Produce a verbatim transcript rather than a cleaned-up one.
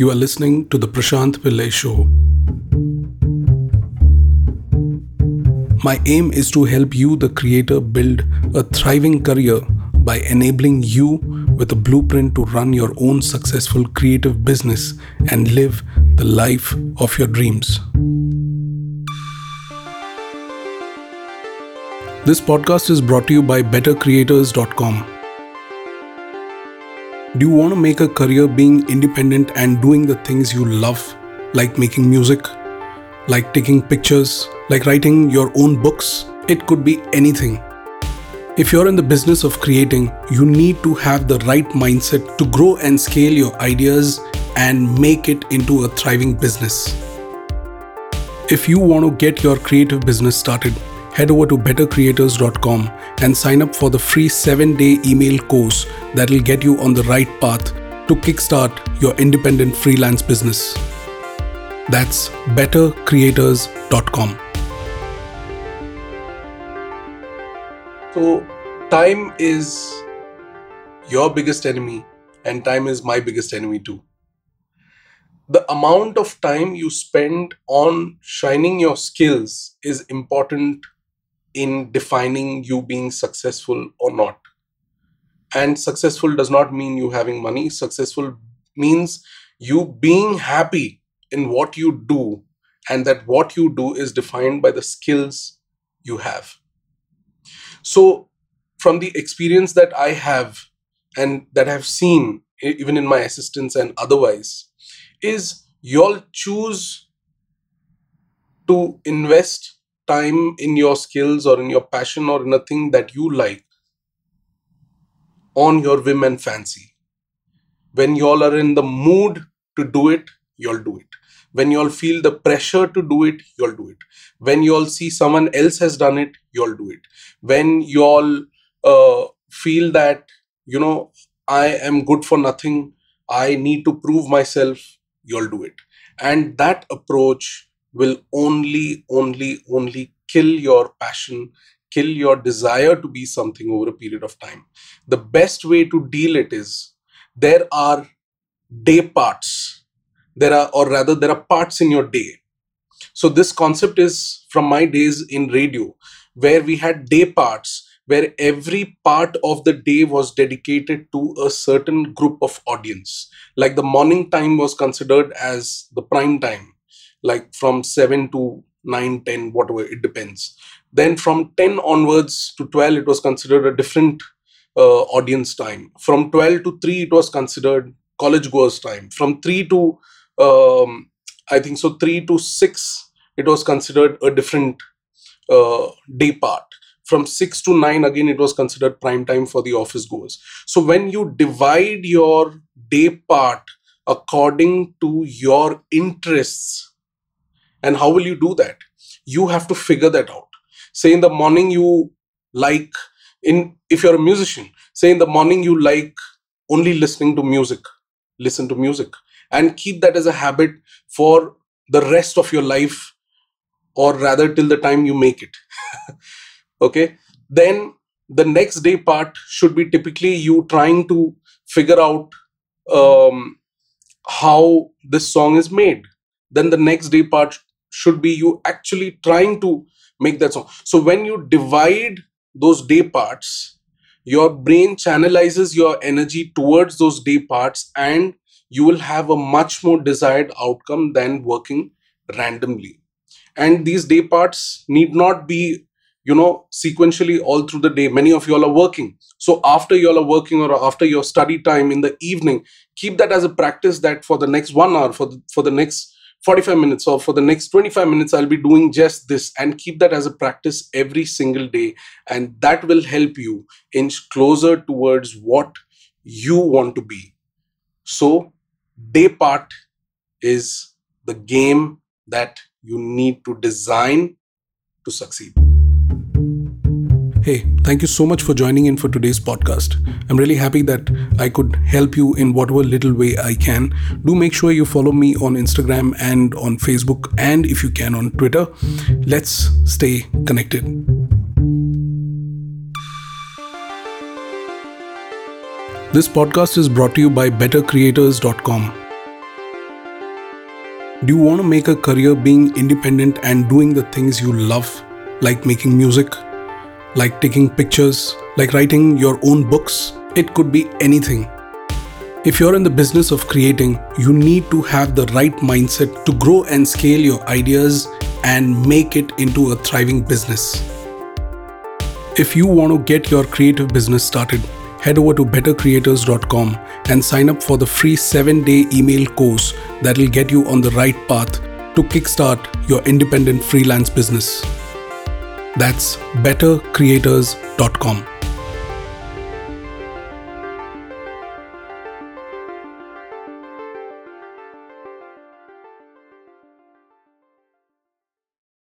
You are listening to the Prashant Pillai Show. My aim is to help you, the creator, build a thriving career by enabling you with a blueprint to run your own successful creative business and live the life of your dreams. This podcast is brought to you by better creators dot com. Do you want to make a career being independent and doing the things you love, like making music, like taking pictures, like writing your own books? It could be anything. If you're in the business of creating, you need to have the right mindset to grow and scale your ideas and make it into a thriving business. If you want to get your creative business started, head over to better creators dot com and sign up for the free seven-day email course that will get you on the right path to kickstart your independent freelance business. That's better creators dot com. So, time is your biggest enemy, and time is my biggest enemy too. The amount of time you spend on shining your skills is important in defining you being successful or not. And successful does not mean you having money. Successful means you being happy in what you do, and that what you do is defined by the skills you have. So from the experience that I have and that I've seen, even in my assistants and otherwise, is y'all choose to invest time in your skills or in your passion or in a thing that you like on your whim and fancy. When y'all are in the mood to do it, y'all do it. When y'all feel the pressure to do it, y'all do it. When y'all see someone else has done it, y'all do it. When y'all uh, feel that, you know, I am good for nothing, I need to prove myself, you'll do it. And that approach will only, only, only kill your passion, kill your desire to be something over a period of time. The best way to deal it is, there are day parts. There are, or rather, there are parts in your day. So this concept is from my days in radio, where we had day parts, where every part of the day was dedicated to a certain group of audience. Like the morning time was considered as the prime time, like from seven to nine, ten, whatever, it depends. Then from ten onwards to twelve, it was considered a different uh, audience time. From twelve to three, it was considered college goers time. From three to, um, I think so, three to six, it was considered a different uh, day part. From six to nine, again, it was considered prime time for the office goers. So when you divide your day part according to your interests, and how will you do that? You have to figure that out. Say in the morning you like, in if you're a musician, say in the morning you like only listening to music. Listen to music and keep that as a habit for the rest of your life, or rather till the time you make it. Okay, then the next day part should be typically you trying to figure out um, how this song is made. Then the next day part should be you actually trying to make that song. So when you divide those day parts, your brain channelizes your energy towards those day parts, and you will have a much more desired outcome than working randomly. And these day parts need not be, you know, sequentially all through the day. Many of y'all are working. So after y'all are working or after your study time in the evening, keep that as a practice that for the next one hour, for the, for the next forty-five minutes or for the next twenty-five minutes, I'll be doing just this, and keep that as a practice every single day. And that will help you inch closer towards what you want to be. So day part is the game that you need to design to succeed. Hey, thank you so much for joining in for today's podcast. I'm really happy that I could help you in whatever little way I can. Do make sure you follow me on Instagram and on Facebook, and if you can on Twitter. Let's stay connected. This podcast is brought to you by better creators dot com. Do you want to make a career being independent and doing the things you love, like making music, like taking pictures, like writing your own books? It could be anything. If you're in the business of creating, you need to have the right mindset to grow and scale your ideas and make it into a thriving business. If you want to get your creative business started, head over to better creators dot com and sign up for the free seven day email course that will get you on the right path to kickstart your independent freelance business. That's better creators dot com.